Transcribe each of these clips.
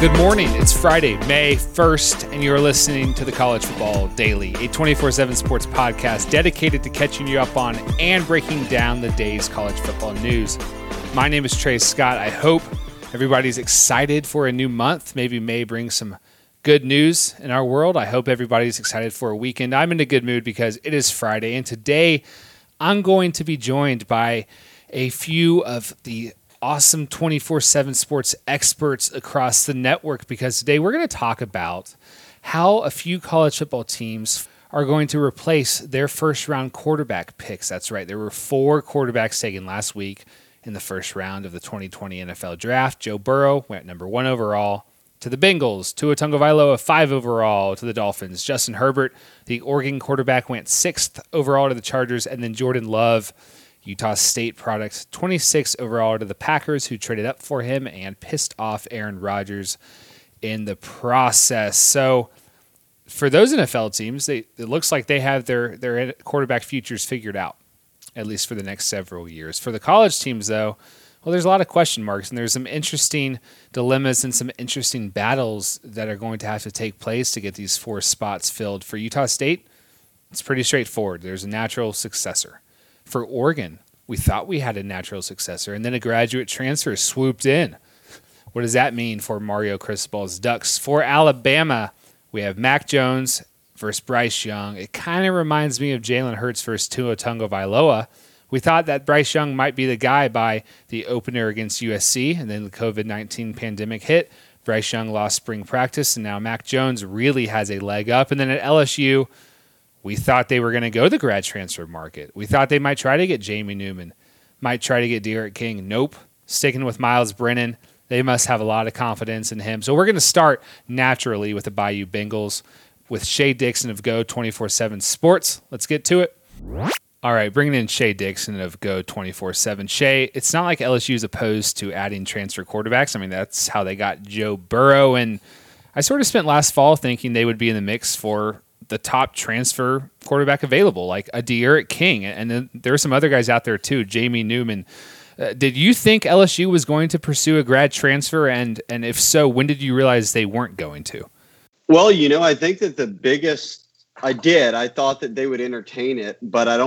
Good morning. It's Friday, May 1st, and you're listening to the College Football Daily, a 24/7 sports podcast dedicated to catching you up on and breaking down the day's college football news. My name is Trey Scott. I hope everybody's excited for a new month. Maybe May brings some good news in our world. I hope everybody's excited for a weekend. I'm in a good mood because it is Friday, and today I'm going to be joined by a few of the awesome 24/7 sports experts across the network, because today we're going to talk about how a few college football teams are going to replace their first round quarterback picks. That's right. There were four quarterbacks taken last week in the first round of the 2020 NFL draft. Joe Burrow went number 1 overall to the Bengals. Tua Tagovailoa 5 overall to the Dolphins. Justin Herbert, the Oregon quarterback, went 6th overall to the Chargers. And then Jordan Love, Utah State product, 26 overall to the Packers, who traded up for him and pissed off Aaron Rodgers in the process. So for those NFL teams, it looks like they have their quarterback futures figured out, at least for the next several years. For the college teams, though, well, there's a lot of question marks, and there's some interesting dilemmas and some interesting battles that are going to have to take place to get these four spots filled. For Utah State, it's pretty straightforward. There's a natural successor. For Oregon, we thought we had a natural successor, and then a graduate transfer swooped in. What does that mean for Mario Cristobal's Ducks? For Alabama, we have Mac Jones versus Bryce Young. It kind of reminds me of Jalen Hurts versus Tua Tagovailoa. We thought that Bryce Young might be the guy by the opener against USC, and then the COVID-19 pandemic hit. Bryce Young lost spring practice, and now Mac Jones really has a leg up. And then at LSU, we thought they were going to go to the grad transfer market. We thought they might try to get Jamie Newman, might try to get Derek King. Nope. Sticking with Miles Brennan. They must have a lot of confidence in him. So we're going to start naturally with the Bayou Bengals with Shea Dixon of Go 24/7 Sports. Let's get to it. All right, bringing in Shea Dixon of Go 24/7. Shea, it's not like LSU is opposed to adding transfer quarterbacks. I mean, that's how they got Joe Burrow. And I sort of spent last fall thinking they would be in the mix for the top transfer quarterback available, like a Erik King. And then there are some other guys out there too, Jamie Newman. Did you think LSU was going to pursue a grad transfer? And if so, when did you realize they weren't going to? Well, you know, I think that I thought that they would entertain it, but I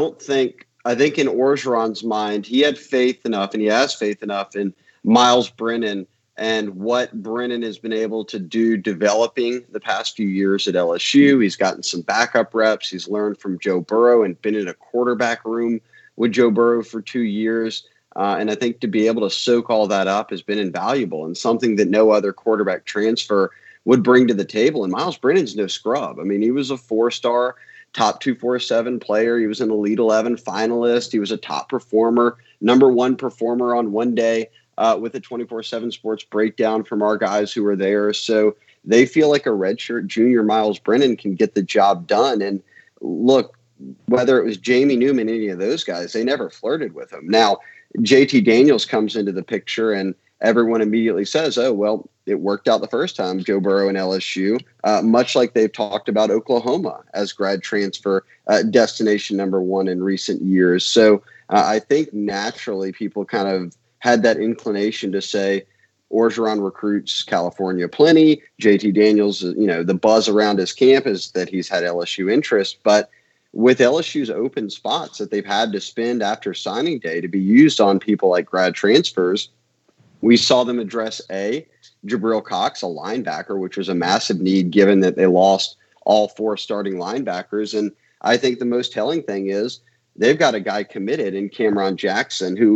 think in Orgeron's mind, he had faith enough, and he has faith enough in Miles Brennan and what Brennan has been able to do developing the past few years at LSU. He's gotten some backup reps. He's learned from Joe Burrow and been in a quarterback room with Joe Burrow for 2 years. And I think to be able to soak all that up has been invaluable, and something that no other quarterback transfer would bring to the table. And Miles Brennan's no scrub. I mean, he was a 4-star, top 247 player. He was an Elite 11 finalist. He was a top performer, number 1 performer on one day. With a 24/7 sports breakdown from our guys who were there. So they feel like a redshirt junior Miles Brennan can get the job done. And look, whether it was Jamie Newman, any of those guys, they never flirted with him. Now, JT Daniels comes into the picture, and everyone immediately says, oh, well, it worked out the first time, Joe Burrow and LSU, much like they've talked about Oklahoma as grad transfer destination number 1 in recent years. So I think naturally people kind of had that inclination to say, Orgeron recruits California plenty. JT Daniels, you know, the buzz around his camp is that he's had LSU interest. But with LSU's open spots that they've had to spend after signing day to be used on people like grad transfers, we saw them address Jabril Cox, a linebacker, which was a massive need given that they lost all 4 starting linebackers. And I think the most telling thing is, they've got a guy committed in Cameron Jackson, who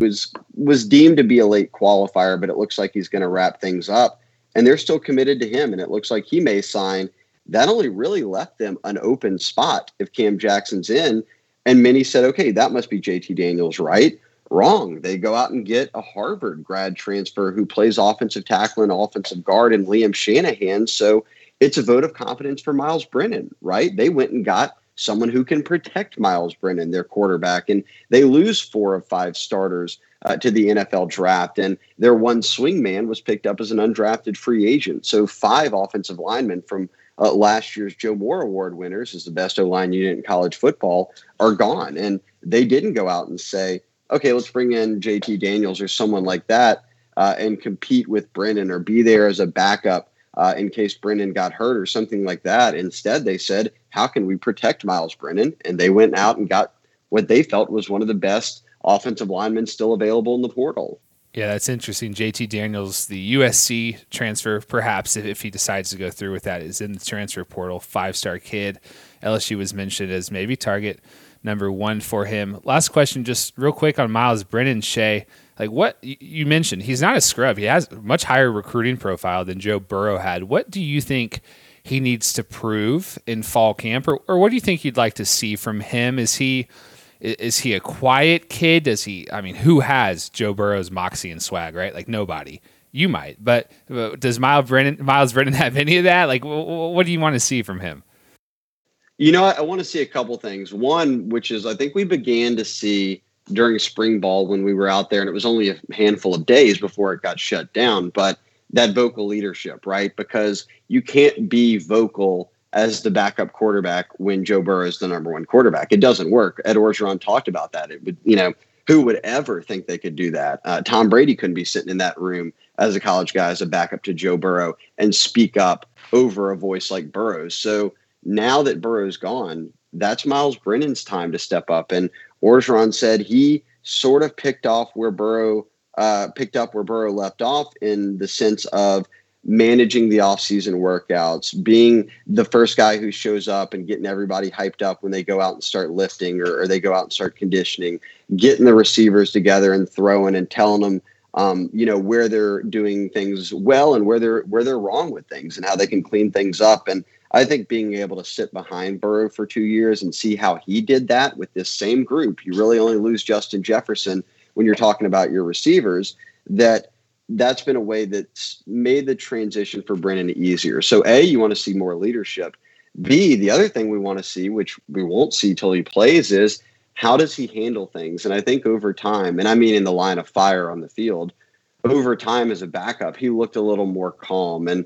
was deemed to be a late qualifier, but it looks like he's going to wrap things up. And they're still committed to him, and it looks like he may sign. That only really left them an open spot if Cam Jackson's in. And many said, okay, that must be JT Daniels, right? Wrong. They go out and get a Harvard grad transfer who plays offensive tackle and offensive guard in Liam Shanahan. So it's a vote of confidence for Miles Brennan, right? They went and got someone who can protect Miles Brennan, their quarterback. And they lose 4 of 5 starters to the NFL draft. And their one swing man was picked up as an undrafted free agent. So 5 offensive linemen from last year's Joe Moore Award winners, as the best O-line unit in college football, are gone. And they didn't go out and say, okay, let's bring in JT Daniels or someone like that and compete with Brennan or be there as a backup in case Brennan got hurt or something like that. Instead, they said, how can we protect Miles Brennan? And they went out and got what they felt was one of the best offensive linemen still available in the portal. Yeah, that's interesting. JT Daniels, the USC transfer, perhaps, if he decides to go through with that, is in the transfer portal. Five-star kid. LSU was mentioned as maybe target number one for him. Last question, just real quick on Miles Brennan, Shea. Like what you mentioned, he's not a scrub. He has a much higher recruiting profile than Joe Burrow had. What do you think he needs to prove in fall camp, or what do you think you'd like to see from him? Is he a quiet kid? Who has Joe Burrow's moxie and swag, right? Like nobody. You might, but does Miles Brennan have any of that? Like, what do you want to see from him? You know, I want to see a couple things. One, which is I think we began to see during spring ball when we were out there, and it was only a handful of days before it got shut down, but that vocal leadership, right? Because you can't be vocal as the backup quarterback when Joe Burrow is the number one quarterback. It doesn't work. Ed Orgeron talked about that. It would, who would ever think they could do that? Tom Brady couldn't be sitting in that room as a college guy, as a backup to Joe Burrow, and speak up over a voice like Burrow's. So now that Burrow's gone, that's Miles Brennan's time to step up. And Orgeron said he sort of picked up where Burrow left off in the sense of managing the offseason workouts, being the first guy who shows up and getting everybody hyped up when they go out and start lifting or they go out and start conditioning, getting the receivers together and throwing and telling them, where they're doing things well and where they're wrong with things and how they can clean things up. And I think being able to sit behind Burrow for 2 years and see how he did that with this same group, you really only lose Justin Jefferson when you're talking about your receivers, that's been a way that's made the transition for Brennan easier. So A, you want to see more leadership. B, the other thing we want to see, which we won't see till he plays, is how does he handle things? And I think over time, and I mean in the line of fire on the field, over time as a backup, he looked a little more calm. And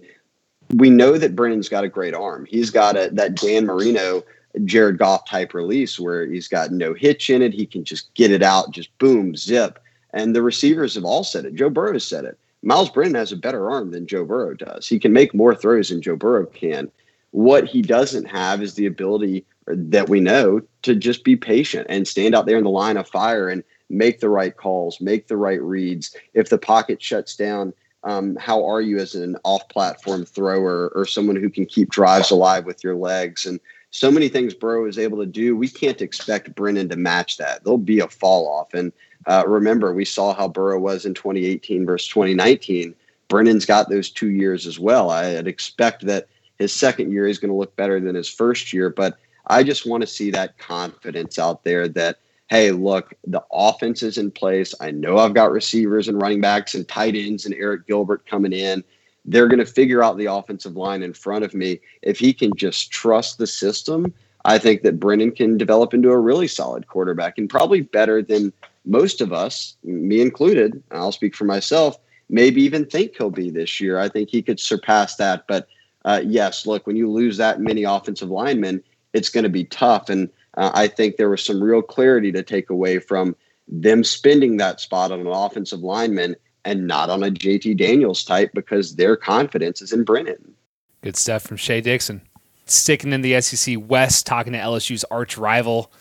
we know that Brennan's got a great arm. He's got that Dan Marino, Jared Goff type release where he's got no hitch in it. He can just get it out, just boom, zip. And the receivers have all said it. Joe Burrow has said it. Miles Brennan has a better arm than Joe Burrow does. He can make more throws than Joe Burrow can. What he doesn't have is the ability that we know to just be patient and stand out there in the line of fire and make the right calls, make the right reads. If the pocket shuts down, how are you as an off-platform thrower or someone who can keep drives alive with your legs? And so many things Burrow is able to do, we can't expect Brennan to match that. There'll be a fall-off. And remember, we saw how Burrow was in 2018 versus 2019. Brennan's got those 2 years as well. I'd expect that his second year is going to look better than his first year, but I just want to see that confidence out there that, hey, look, the offense is in place. I know I've got receivers and running backs and tight ends and Eric Gilbert coming in. They're going to figure out the offensive line in front of me. If he can just trust the system, I think that Brennan can develop into a really solid quarterback and probably better than most of us, me included, I'll speak for myself, maybe even think he'll be this year. I think he could surpass that. But yes, look, when you lose that many offensive linemen, it's going to be tough. And I think there was some real clarity to take away from them spending that spot on an offensive lineman and not on a JT Daniels type because their confidence is in Brennan. Good stuff from Shea Dixon. Sticking in the SEC West, talking to LSU's arch rival,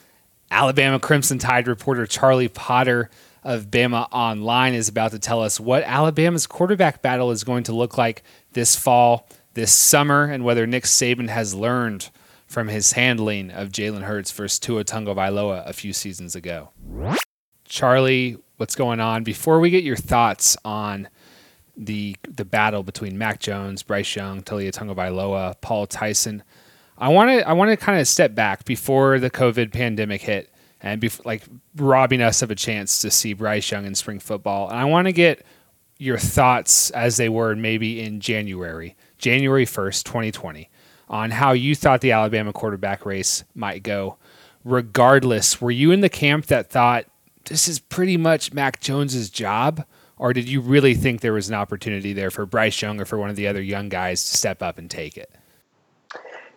Alabama Crimson Tide reporter Charlie Potter of Bama Online is about to tell us what Alabama's quarterback battle is going to look like this fall, this summer, and whether Nick Saban has learned from his handling of Jalen Hurts versus Tua Tagovailoa a few seasons ago. Charlie, what's going on? Before we get your thoughts on the battle between Mac Jones, Bryce Young, Tua Tagovailoa, Paul Tyson, I want to kind of step back before the COVID pandemic hit and robbing us of a chance to see Bryce Young in spring football. And I want to get your thoughts as they were maybe in January 1st, 2020, on how you thought the Alabama quarterback race might go. Regardless, were you in the camp that thought this is pretty much Mac Jones's job, or did you really think there was an opportunity there for Bryce Young or for one of the other young guys to step up and take it?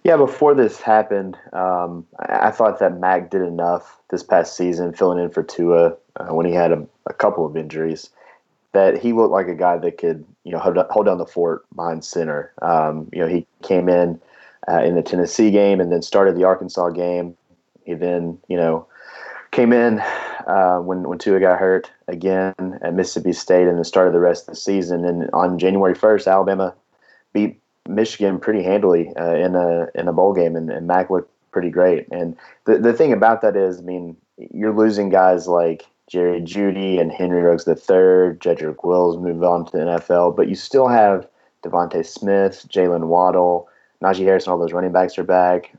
Yeah, before this happened, I thought that Mac did enough this past season, filling in for Tua when he had a couple of injuries. that he looked like a guy that could, you know, hold down the fort behind center. You know, he came in the Tennessee game and then started the Arkansas game. He then, you know, came in when Tua got hurt again at Mississippi State and then started the rest of the season. And on January 1st, Alabama beat Michigan pretty handily in a bowl game, and Mac looked pretty great. And the thing about that is, I mean, you're losing guys like Jerry Jeudy and Henry Ruggs III, Jedrick Wills moved on to the NFL, but you still have Devontae Smith, Jalen Waddle, Najee Harrison, all those running backs are back.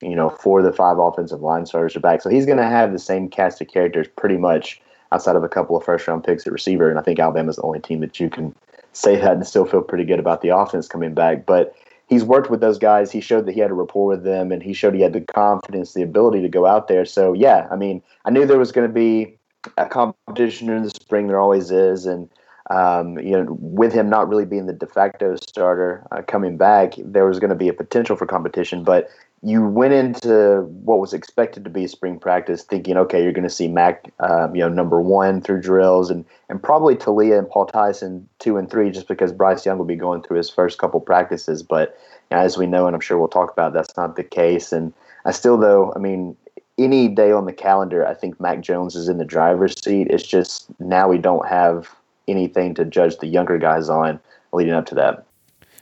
You know, 4 of the 5 offensive line starters are back. So he's going to have the same cast of characters pretty much outside of a couple of first-round picks at receiver, and I think Alabama's the only team that you can say that and still feel pretty good about the offense coming back. But he's worked with those guys. He showed that he had a rapport with them, and he showed he had the confidence, the ability to go out there. So, yeah, I mean, I knew there was going to be a competition in the spring. There always is. And, you know, with him not really being the de facto starter coming back, there was going to be a potential for competition. But you went into what was expected to be spring practice thinking, okay, you're going to see Mac, you know, number 1 through drills, and probably Talia and Paul Tyson 2 and 3, just because Bryce Young will be going through his first couple practices. But you know, as we know, and I'm sure we'll talk about, that's not the case. And I still, though, I mean, any day on the calendar, I think Mac Jones is in the driver's seat. It's just now we don't have anything to judge the younger guys on leading up to that.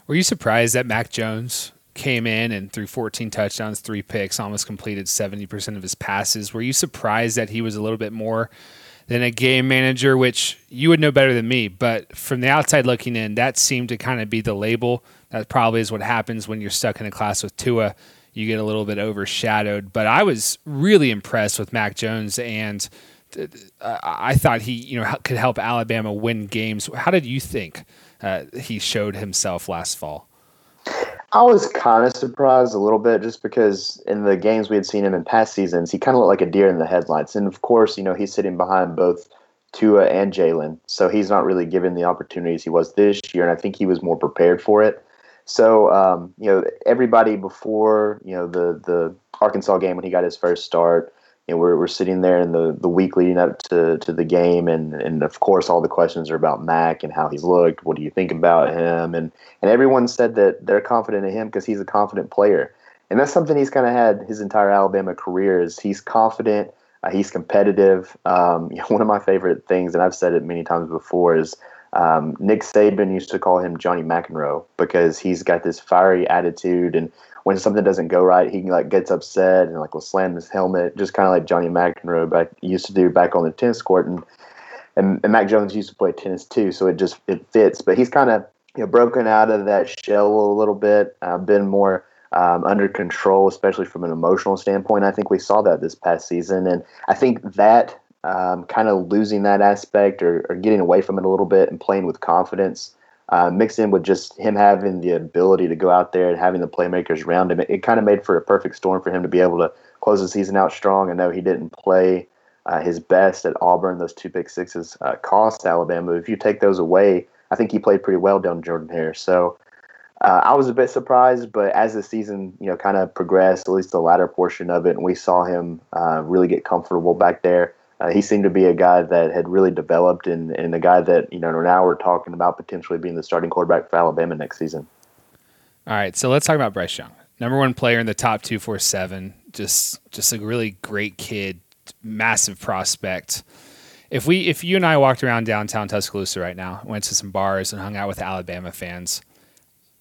Were you surprised that Mac Jones came in and threw 14 touchdowns, 3 picks, almost completed 70% of his passes? Were you surprised that he was a little bit more than a game manager, which you would know better than me, but from the outside looking in, that seemed to kind of be the label. That probably is what happens when you're stuck in a class with Tua. You get a little bit overshadowed, but I was really impressed with Mac Jones, and I thought he, you know, could help Alabama win games. How did you think he showed himself last fall? I was kind of surprised a little bit, just because in the games we had seen him in past seasons, he kind of looked like a deer in the headlights. And of course, you know, he's sitting behind both Tua and Jalen, so he's not really given the opportunities he was this year. And I think he was more prepared for it. So, you know, everybody before, you know, the Arkansas game when he got his first start, you know, we're sitting there in the week leading up to the game, and of course all the questions are about Mac and how he's looked. What do you think about him? And everyone said that they're confident in him because he's a confident player. And that's something he's kind of had his entire Alabama career, is he's confident, he's competitive. You know, one of my favorite things, and I've said it many times before, is Nick Saban used to call him Johnny McEnroe, because he's got this fiery attitude, and when something doesn't go right, he like gets upset and like will slam his helmet, just kind of like Johnny McEnroe used to do back on the tennis court. And Mac Jones used to play tennis too, so it fits. But he's kind of, you know, broken out of that shell a little bit, been more under control, especially from an emotional standpoint. I think we saw that this past season, and I think that. Kind of losing that aspect or getting away from it a little bit and playing with confidence, mixed in with just him having the ability to go out there and having the playmakers around him. It kind of made for a perfect storm for him to be able to close the season out strong. I know he didn't play his best at Auburn. Those 2 pick-sixes cost Alabama. If you take those away, I think he played pretty well down Jordan-Hare. So I was a bit surprised, but as the season, you know, kind of progressed, at least the latter portion of it, and we saw him really get comfortable back there. He seemed to be a guy that had really developed, and a guy that, you know, now we're talking about potentially being the starting quarterback for Alabama next season. All right, so let's talk about Bryce Young. Number 1 player in the top 247, just a really great kid, massive prospect. If you and I walked around downtown Tuscaloosa right now, went to some bars and hung out with Alabama fans,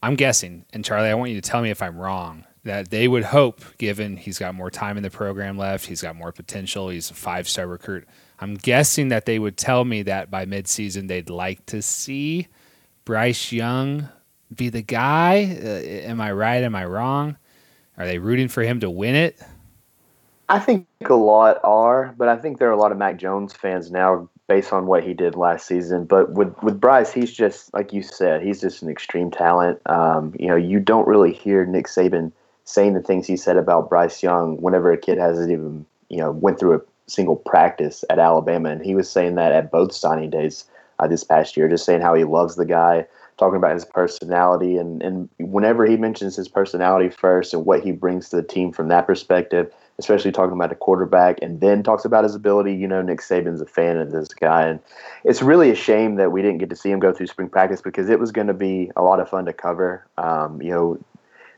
I'm guessing, and Charlie, I want you to tell me if I'm wrong, that they would hope, given he's got more time in the program left, he's got more potential, he's a 5-star recruit. I'm guessing that they would tell me that by midseason they'd like to see Bryce Young be the guy. Am I right? Am I wrong? Are they rooting for him to win it? I think a lot are, but I think there are a lot of Mac Jones fans now based on what he did last season. But with Bryce, he's just, like you said, he's just an extreme talent. You know, you don't really hear Nick Saban saying the things he said about Bryce Young whenever a kid hasn't even, you know, went through a single practice at Alabama. And he was saying that at both signing days this past year, just saying how he loves the guy, talking about his personality. And whenever he mentions his personality first and what he brings to the team from that perspective, especially talking about a quarterback, and then talks about his ability. You know, Nick Saban's a fan of this guy, and it's really a shame that we didn't get to see him go through spring practice because it was going to be a lot of fun to cover. You know,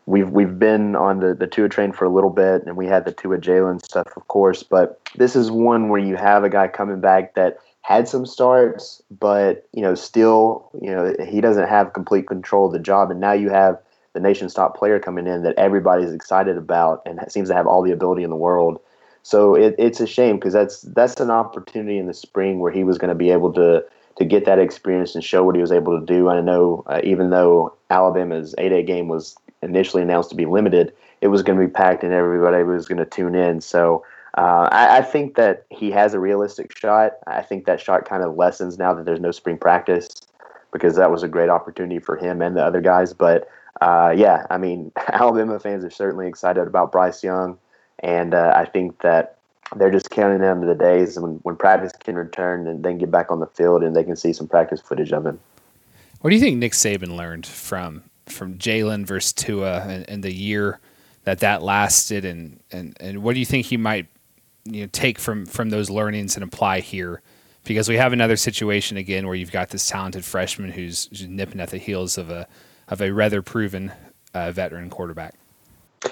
we've been on the Tua train for a little bit, and we had the Tua Jalen stuff, of course, but this is one where you have a guy coming back that had some starts, but, you know, still, you know, he doesn't have complete control of the job, and now you have the nation's top player coming in that everybody's excited about and seems to have all the ability in the world. So it's a shame because that's an opportunity in the spring where he was going to be able to get that experience and show what he was able to do. And I know even though Alabama's 8A game was initially announced to be limited, it was going to be packed and everybody was going to tune in. So I think that he has a realistic shot. I think that shot kind of lessens now that there's no spring practice because that was a great opportunity for him and the other guys. But yeah, I mean, Alabama fans are certainly excited about Bryce Young, and I think that they're just counting down to the days when practice can return and then get back on the field and they can see some practice footage of him. What do you think Nick Saban learned from Jalen versus Tua and the year that lasted, and what do you think he might take from those learnings and apply here? Because we have another situation again where you've got this talented freshman who's nipping at the heels of a rather proven veteran quarterback.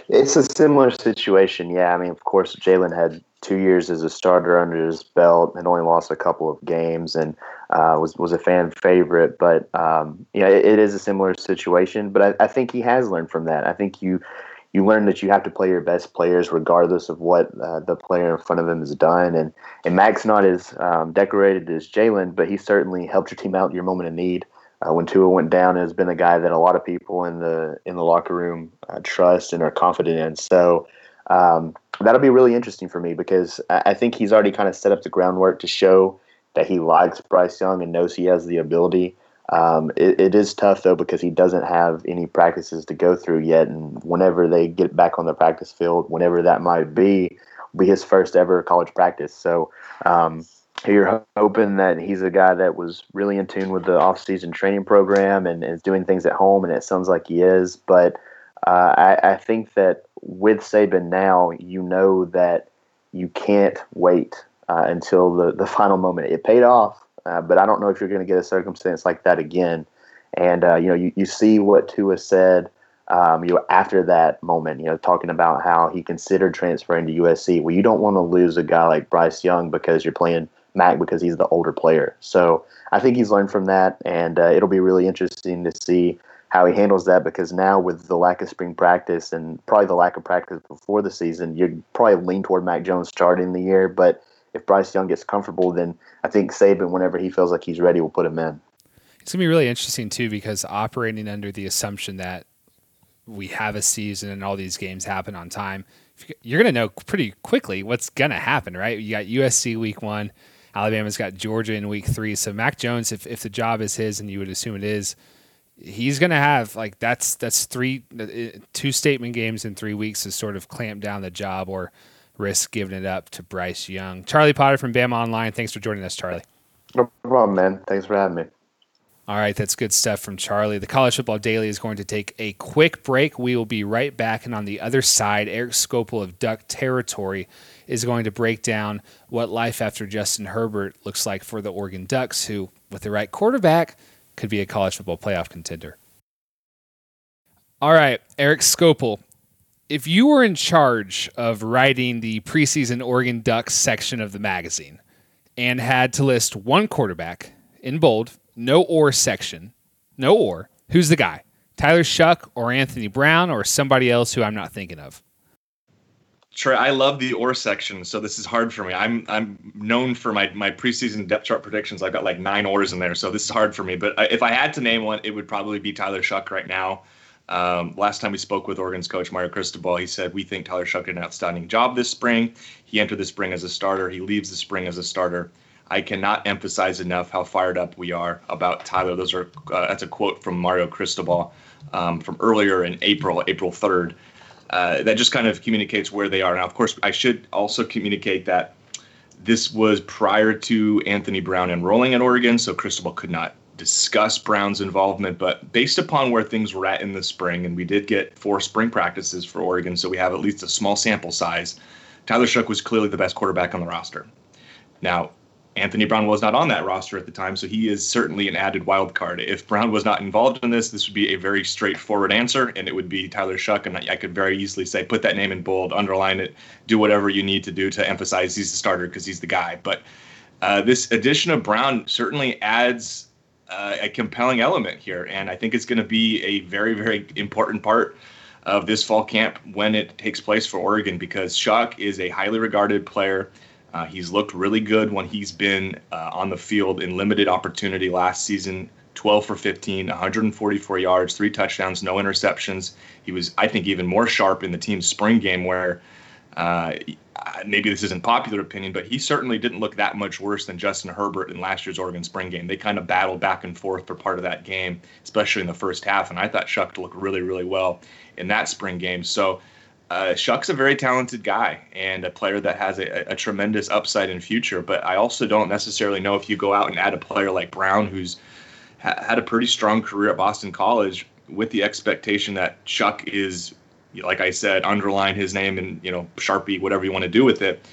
It's a similar situation, yeah. I mean, of course, Jalen had 2 years as a starter under his belt and only lost a couple of games and was a fan favorite. But, it is a similar situation. But I think he has learned from that. I think you learn that you have to play your best players regardless of what the player in front of him has done. And Mac's not as decorated as Jalen, but he certainly helped your team out in your moment of need. When Tua went down, it has been a guy that a lot of people in the locker room trust and are confident in. So that'll be really interesting for me because I think he's already kind of set up the groundwork to show that he likes Bryce Young and knows he has the ability. It is tough, though, because he doesn't have any practices to go through yet. And whenever they get back on the practice field, whenever that might be, will be his first ever college practice. So you're hoping that he's a guy that was really in tune with the off-season training program and is doing things at home, and it sounds like he is. But I think that with Saban now, you know that you can't wait until the final moment. It paid off. But I don't know if you're going to get a circumstance like that again. And, you see what Tua said, after that moment, talking about how he considered transferring to USC. Well, you don't want to lose a guy like Bryce Young because you're playing Mac because he's the older player. So I think he's learned from that, and it'll be really interesting to see how he handles that because now with the lack of spring practice and probably the lack of practice before the season, you'd probably lean toward Mac Jones starting the year, but if Bryce Young gets comfortable, then I think Saban, whenever he feels like he's ready, will put him in. It's going to be really interesting, too, because operating under the assumption that we have a season and all these games happen on time, you're going to know pretty quickly what's going to happen, right? You got USC week one. Alabama's got Georgia in week three. So Mac Jones, if the job is his, and you would assume it is, he's going to have, like, that's two statement games in 3 weeks to sort of clamp down the job or risk giving it up to Bryce Young. Charlie Potter from Bama Online. Thanks for joining us, Charlie. No problem, man. Thanks for having me. All right, that's good stuff from Charlie. The College Football Daily is going to take a quick break. We will be right back, and on the other side, Erik Skopil of Duck Territory is going to break down what life after Justin Herbert looks like for the Oregon Ducks, who, with the right quarterback, could be a college football playoff contender. All right, Erik Skopil, if you were in charge of writing the preseason Oregon Ducks section of the magazine and had to list one quarterback in bold, no or section, no or, who's the guy? Tyler Shuck or Anthony Brown or somebody else who I'm not thinking of? Trey, I love the or section, so this is hard for me. I'm known for my preseason depth chart predictions. I've got like 9 ors in there, so this is hard for me. But if I had to name one, it would probably be Tyler Shuck right now. Last time we spoke with Oregon's coach, Mario Cristobal, he said, we think Tyler Shuck did an outstanding job this spring. He entered the spring as a starter. He leaves the spring as a starter. I cannot emphasize enough how fired up we are about Tyler. That's a quote from Mario Cristobal from earlier in April 3rd. That just kind of communicates where they are. Now, of course, I should also communicate that this was prior to Anthony Brown enrolling at Oregon, so Cristobal could not discuss Brown's involvement, but based upon where things were at in the spring, and we did get 4 spring practices for Oregon, so we have at least a small sample size Tyler Shuck was clearly the best quarterback on the roster. Now, Anthony Brown was not on that roster at the time, so he is certainly an added wild card. If Brown was not involved in this, this would be a very straightforward answer, and it would be Tyler Shuck. And I could very easily say, put that name in bold, underline it, do whatever you need to do to emphasize he's the starter because he's the guy. But this addition of Brown certainly adds a compelling element here, and I think it's going to be a very, very important part of this fall camp when it takes place for Oregon, because Shuck is a highly regarded player. He's looked really good when he's been on the field in limited opportunity last season, 12 for 15, 144 yards, 3 touchdowns, no interceptions. He was, I think, even more sharp in the team's spring game where maybe this isn't popular opinion, but he certainly didn't look that much worse than Justin Herbert in last year's Oregon spring game. They kind of battled back and forth for part of that game, especially in the first half. And I thought Shuck looked really, really well in that spring game. So Shuck's a very talented guy and a player that has a tremendous upside in future. But I also don't necessarily know if you go out and add a player like Brown, who's had a pretty strong career at Boston College, with the expectation that Shuck is, like I said, underline his name and, you know, Sharpie, whatever you want to do with it,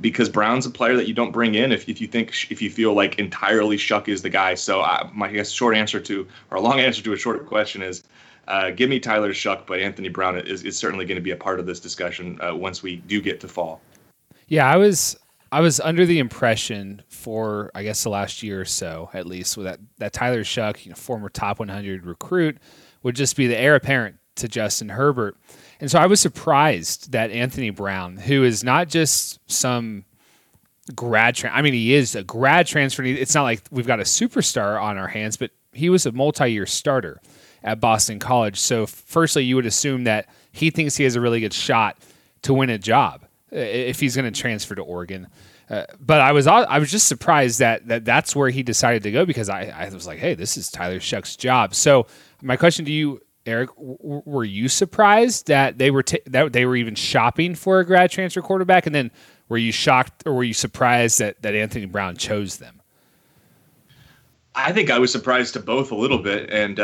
because Brown's a player that you don't bring in if you feel like entirely Shuck is the guy. So long answer to a short question is, give me Tyler Shuck, but Anthony Brown is certainly going to be a part of this discussion once we do get to fall. Yeah, I was under the impression for, I guess, the last year or so, at least, with that Tyler Shuck, you know, former top 100 recruit, would just be the heir apparent to Justin Herbert. And so I was surprised that Anthony Brown, who is not just some grad transfer, I mean, he is a grad transfer. It's not like we've got a superstar on our hands, but he was a multi-year starter at Boston College. So firstly, you would assume that he thinks he has a really good shot to win a job if he's going to transfer to Oregon. But I was just surprised that's where he decided to go, because I was like, hey, this is Tyler Shuck's job. So my question to you, Eric, were you surprised that they were even shopping for a grad transfer quarterback? And then were you shocked, or were you surprised that Anthony Brown chose them? I think I was surprised to both a little bit, and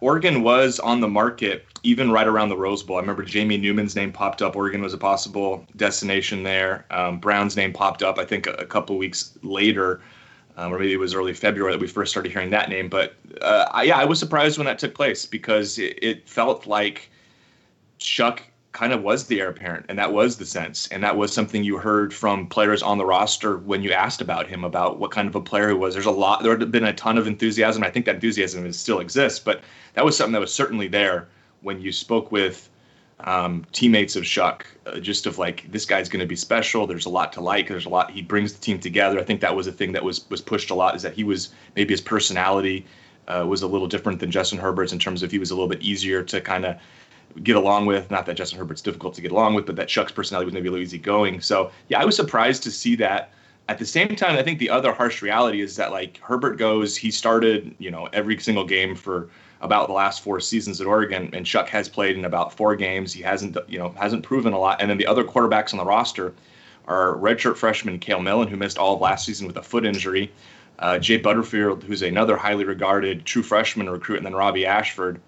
Oregon was on the market even right around the Rose Bowl. I remember Jamie Newman's name popped up. Oregon was a possible destination there. Brown's name popped up, I think, a couple weeks later, or maybe it was early February that we first started hearing that name. But I was surprised when that took place, because it felt like Shuck kind of was the heir apparent, and that was the sense, and that was something you heard from players on the roster when you asked about him, about what kind of a player he was. There had been a ton of enthusiasm. I think that enthusiasm still exists, but that was something that was certainly there when you spoke with teammates of Shuck, just of like, this guy's going to be special. There's a lot to like. There's a lot. He brings the team together. I think that was a thing that was pushed a lot, is that he was, maybe his personality was a little different than Justin Herbert's in terms of he was a little bit easier to kind of get along with. Not that Justin Herbert's difficult to get along with, but that Shuck's personality was maybe a little easygoing. So yeah, I was surprised to see that. At the same time, I think the other harsh reality is that, like, Herbert goes, he started, you know, every single game for about the last 4 seasons at Oregon, and Shuck has played in about 4 games. He hasn't proven a lot. And then the other quarterbacks on the roster are redshirt freshman Cale Millen, who missed all of last season with a foot injury, Jay Butterfield, who's another highly regarded true freshman recruit, and then Robbie Ashford,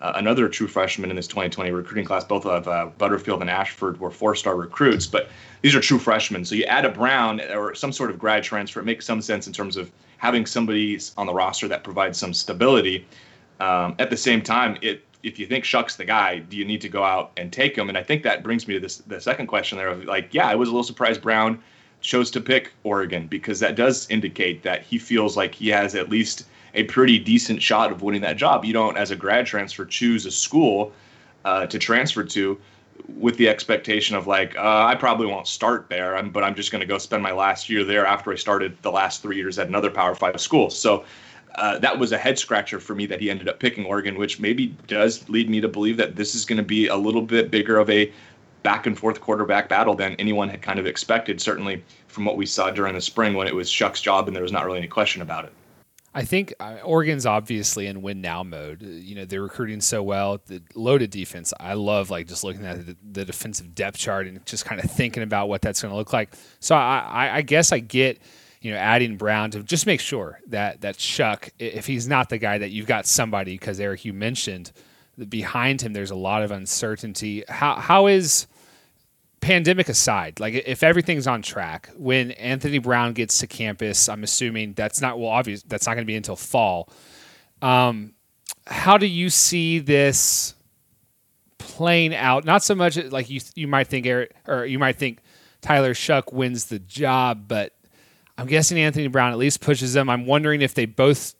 another true freshman in this 2020 recruiting class. Both of Butterfield and Ashford were 4-star recruits, but these are true freshmen. So you add a Brown or some sort of grad transfer, it makes some sense in terms of having somebody on the roster that provides some stability. At the same time, if you think Shuck's the guy, do you need to go out and take him? And I think that brings me to the second question there of, like, yeah, I was a little surprised Brown chose to pick Oregon, because that does indicate that he feels like he has at least a pretty decent shot of winning that job. You don't, as a grad transfer, choose a school to transfer to with the expectation of, like, I probably won't start there, but I'm just going to go spend my last year there after I started the last 3 years at another Power 5 school. So that was a head scratcher for me that he ended up picking Oregon, which maybe does lead me to believe that this is going to be a little bit bigger of a back and forth quarterback battle than anyone had kind of expected, certainly from what we saw during the spring when it was Shuck's job and there was not really any question about it. I think Oregon's obviously in win-now mode. You know, they're recruiting so well. The loaded defense, I love, like, just looking at the defensive depth chart and just kind of thinking about what that's going to look like. So I guess I get, you know, adding Brown to just make sure that Shuck, if he's not the guy, that you've got somebody, because, Eric, you mentioned that behind him there's a lot of uncertainty. How is – pandemic aside, like if everything's on track, when Anthony Brown gets to campus, I'm assuming that's not, well, obvious, that's not going to be until fall. How do you see this playing out? Not so much like you might think Eric, or you might think Tyler Shuck wins the job, but I'm guessing Anthony Brown at least pushes them. I'm wondering if they both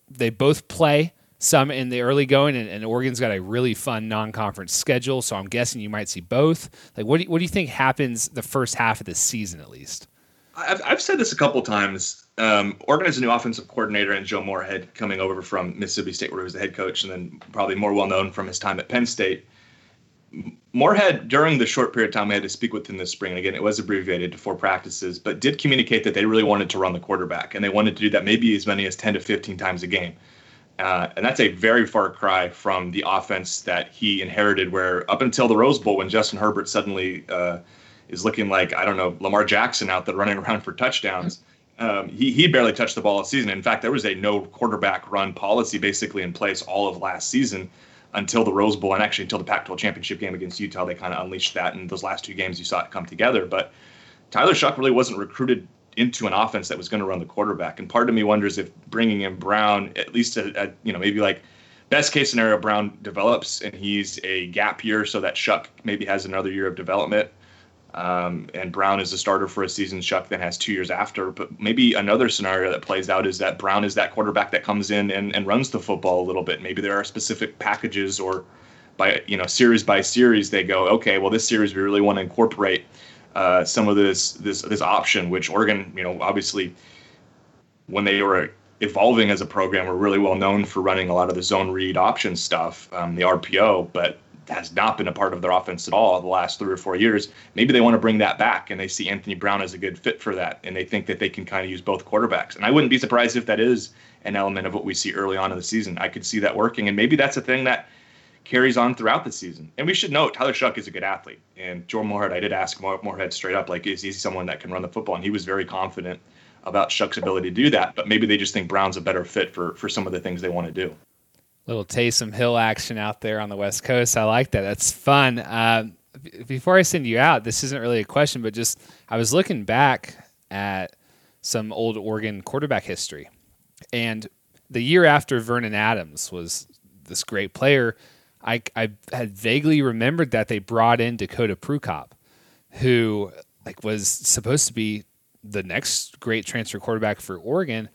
play some in the early going, and Oregon's got a really fun non-conference schedule, so I'm guessing you might see both. Like, what do you think happens the first half of the season at least? I've said this a couple times. Oregon has a new offensive coordinator in Joe Moorhead coming over from Mississippi State, where he was the head coach, and then probably more well known from his time at Penn State. Moorhead, during the short period of time we had to speak with him this spring, and again, it was abbreviated to 4 practices, but did communicate that they really wanted to run the quarterback, and they wanted to do that maybe as many as 10 to 15 times a game. And that's a very far cry from the offense that he inherited, where up until the Rose Bowl, when Justin Herbert suddenly is looking like, I don't know, Lamar Jackson out there running around for touchdowns, he barely touched the ball all season. In fact, there was a no quarterback run policy basically in place all of last season, until the Rose Bowl, and actually until the Pac-12 championship game against Utah. They kind of unleashed that, and those last two games you saw it come together. But Tyler Shuck really wasn't recruited into an offense that was going to run the quarterback. And part of me wonders if bringing in Brown, at least maybe like best case scenario, Brown develops and he's a gap year so that Shuck maybe has another year of development. And Brown is the starter for a season. Shuck then has 2 years after. But maybe another scenario that plays out is that Brown is that quarterback that comes in and runs the football a little bit. Maybe there are specific packages, or series by series, they go, okay, well, this series we really want to incorporate some of this option, which Oregon, obviously when they were evolving as a program, were really well known for running a lot of the zone read option stuff, the RPO, but has not been a part of their offense at all the last 3 or 4 years. Maybe they want to bring that back, and they see Anthony Brown as a good fit for that, and they think that they can kind of use both quarterbacks. And I wouldn't be surprised if that is an element of what we see early on in the season. I could see that working, and maybe that's a thing that carries on throughout the season. And we should note, Tyler Shuck is a good athlete. And Joe Moorhead, I did ask Moorhead straight up, like, is he someone that can run the football? And he was very confident about Shuck's ability to do that, but maybe they just think Brown's a better fit for some of the things they want to do. Little Taysom Hill action out there on the West Coast. I like that. That's fun. Before I send you out, this isn't really a question, but just I was looking back at some old Oregon quarterback history. And the year after Vernon Adams was this great player, I had vaguely remembered that they brought in Dakota Prukop, who was supposed to be the next great transfer quarterback for Oregon.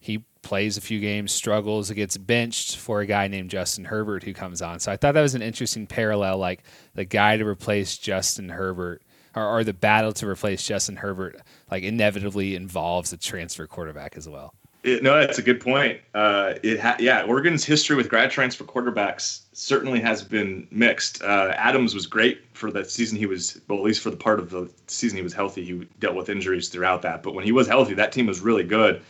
He plays a few games, struggles, gets benched for a guy named Justin Herbert who comes on. So I thought that was an interesting parallel, like the guy to replace Justin Herbert or the battle to replace Justin Herbert, inevitably involves a transfer quarterback as well. No, that's a good point. Oregon's history with grad transfer quarterbacks certainly has been mixed. Adams was great for the season he was, well, at least for the part of the season he was healthy. He dealt with injuries throughout that, but when he was healthy, that team was really good.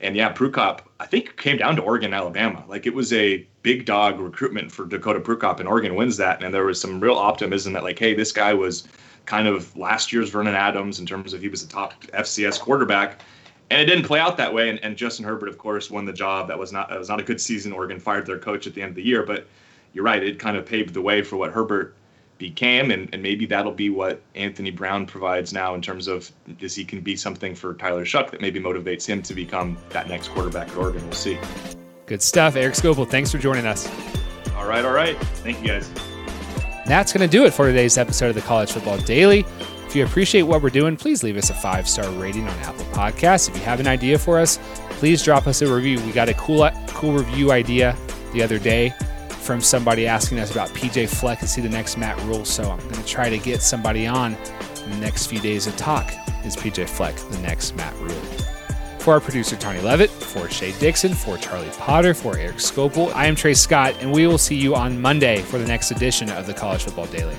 And yeah, Prukop, I think, came down to Oregon, Alabama. It was a big dog recruitment for Dakota Prukop, and Oregon wins that. And there was some real optimism that, this guy was kind of last year's Vernon Adams in terms of he was a top FCS quarterback. And it didn't play out that way. And Justin Herbert, of course, won the job. That was not a good season. Oregon fired their coach at the end of the year. But you're right, it kind of paved the way for what Herbert became, and maybe that'll be what Anthony Brown provides now in terms of does he can be something for Tyler Shuck that maybe motivates him to become that next quarterback at Oregon. We'll see. Good stuff. Erik Skopil, thanks for joining us. All right. Thank you, guys. That's going to do it for today's episode of the College Football Daily. If you appreciate what we're doing, please leave us a 5-star rating on Apple Podcasts. If you have an idea for us, please drop us a review. We got a cool review idea the other day from somebody asking us about PJ Fleck and see the next Matt Rule. So I'm going to try to get somebody on in the next few days to talk. Is PJ Fleck the next Matt Rule? For our producer, Tony Levitt, for Shea Dixon, for Charlie Potter, for Erik Skopil, I am Trey Scott, and we will see you on Monday for the next edition of the College Football Daily.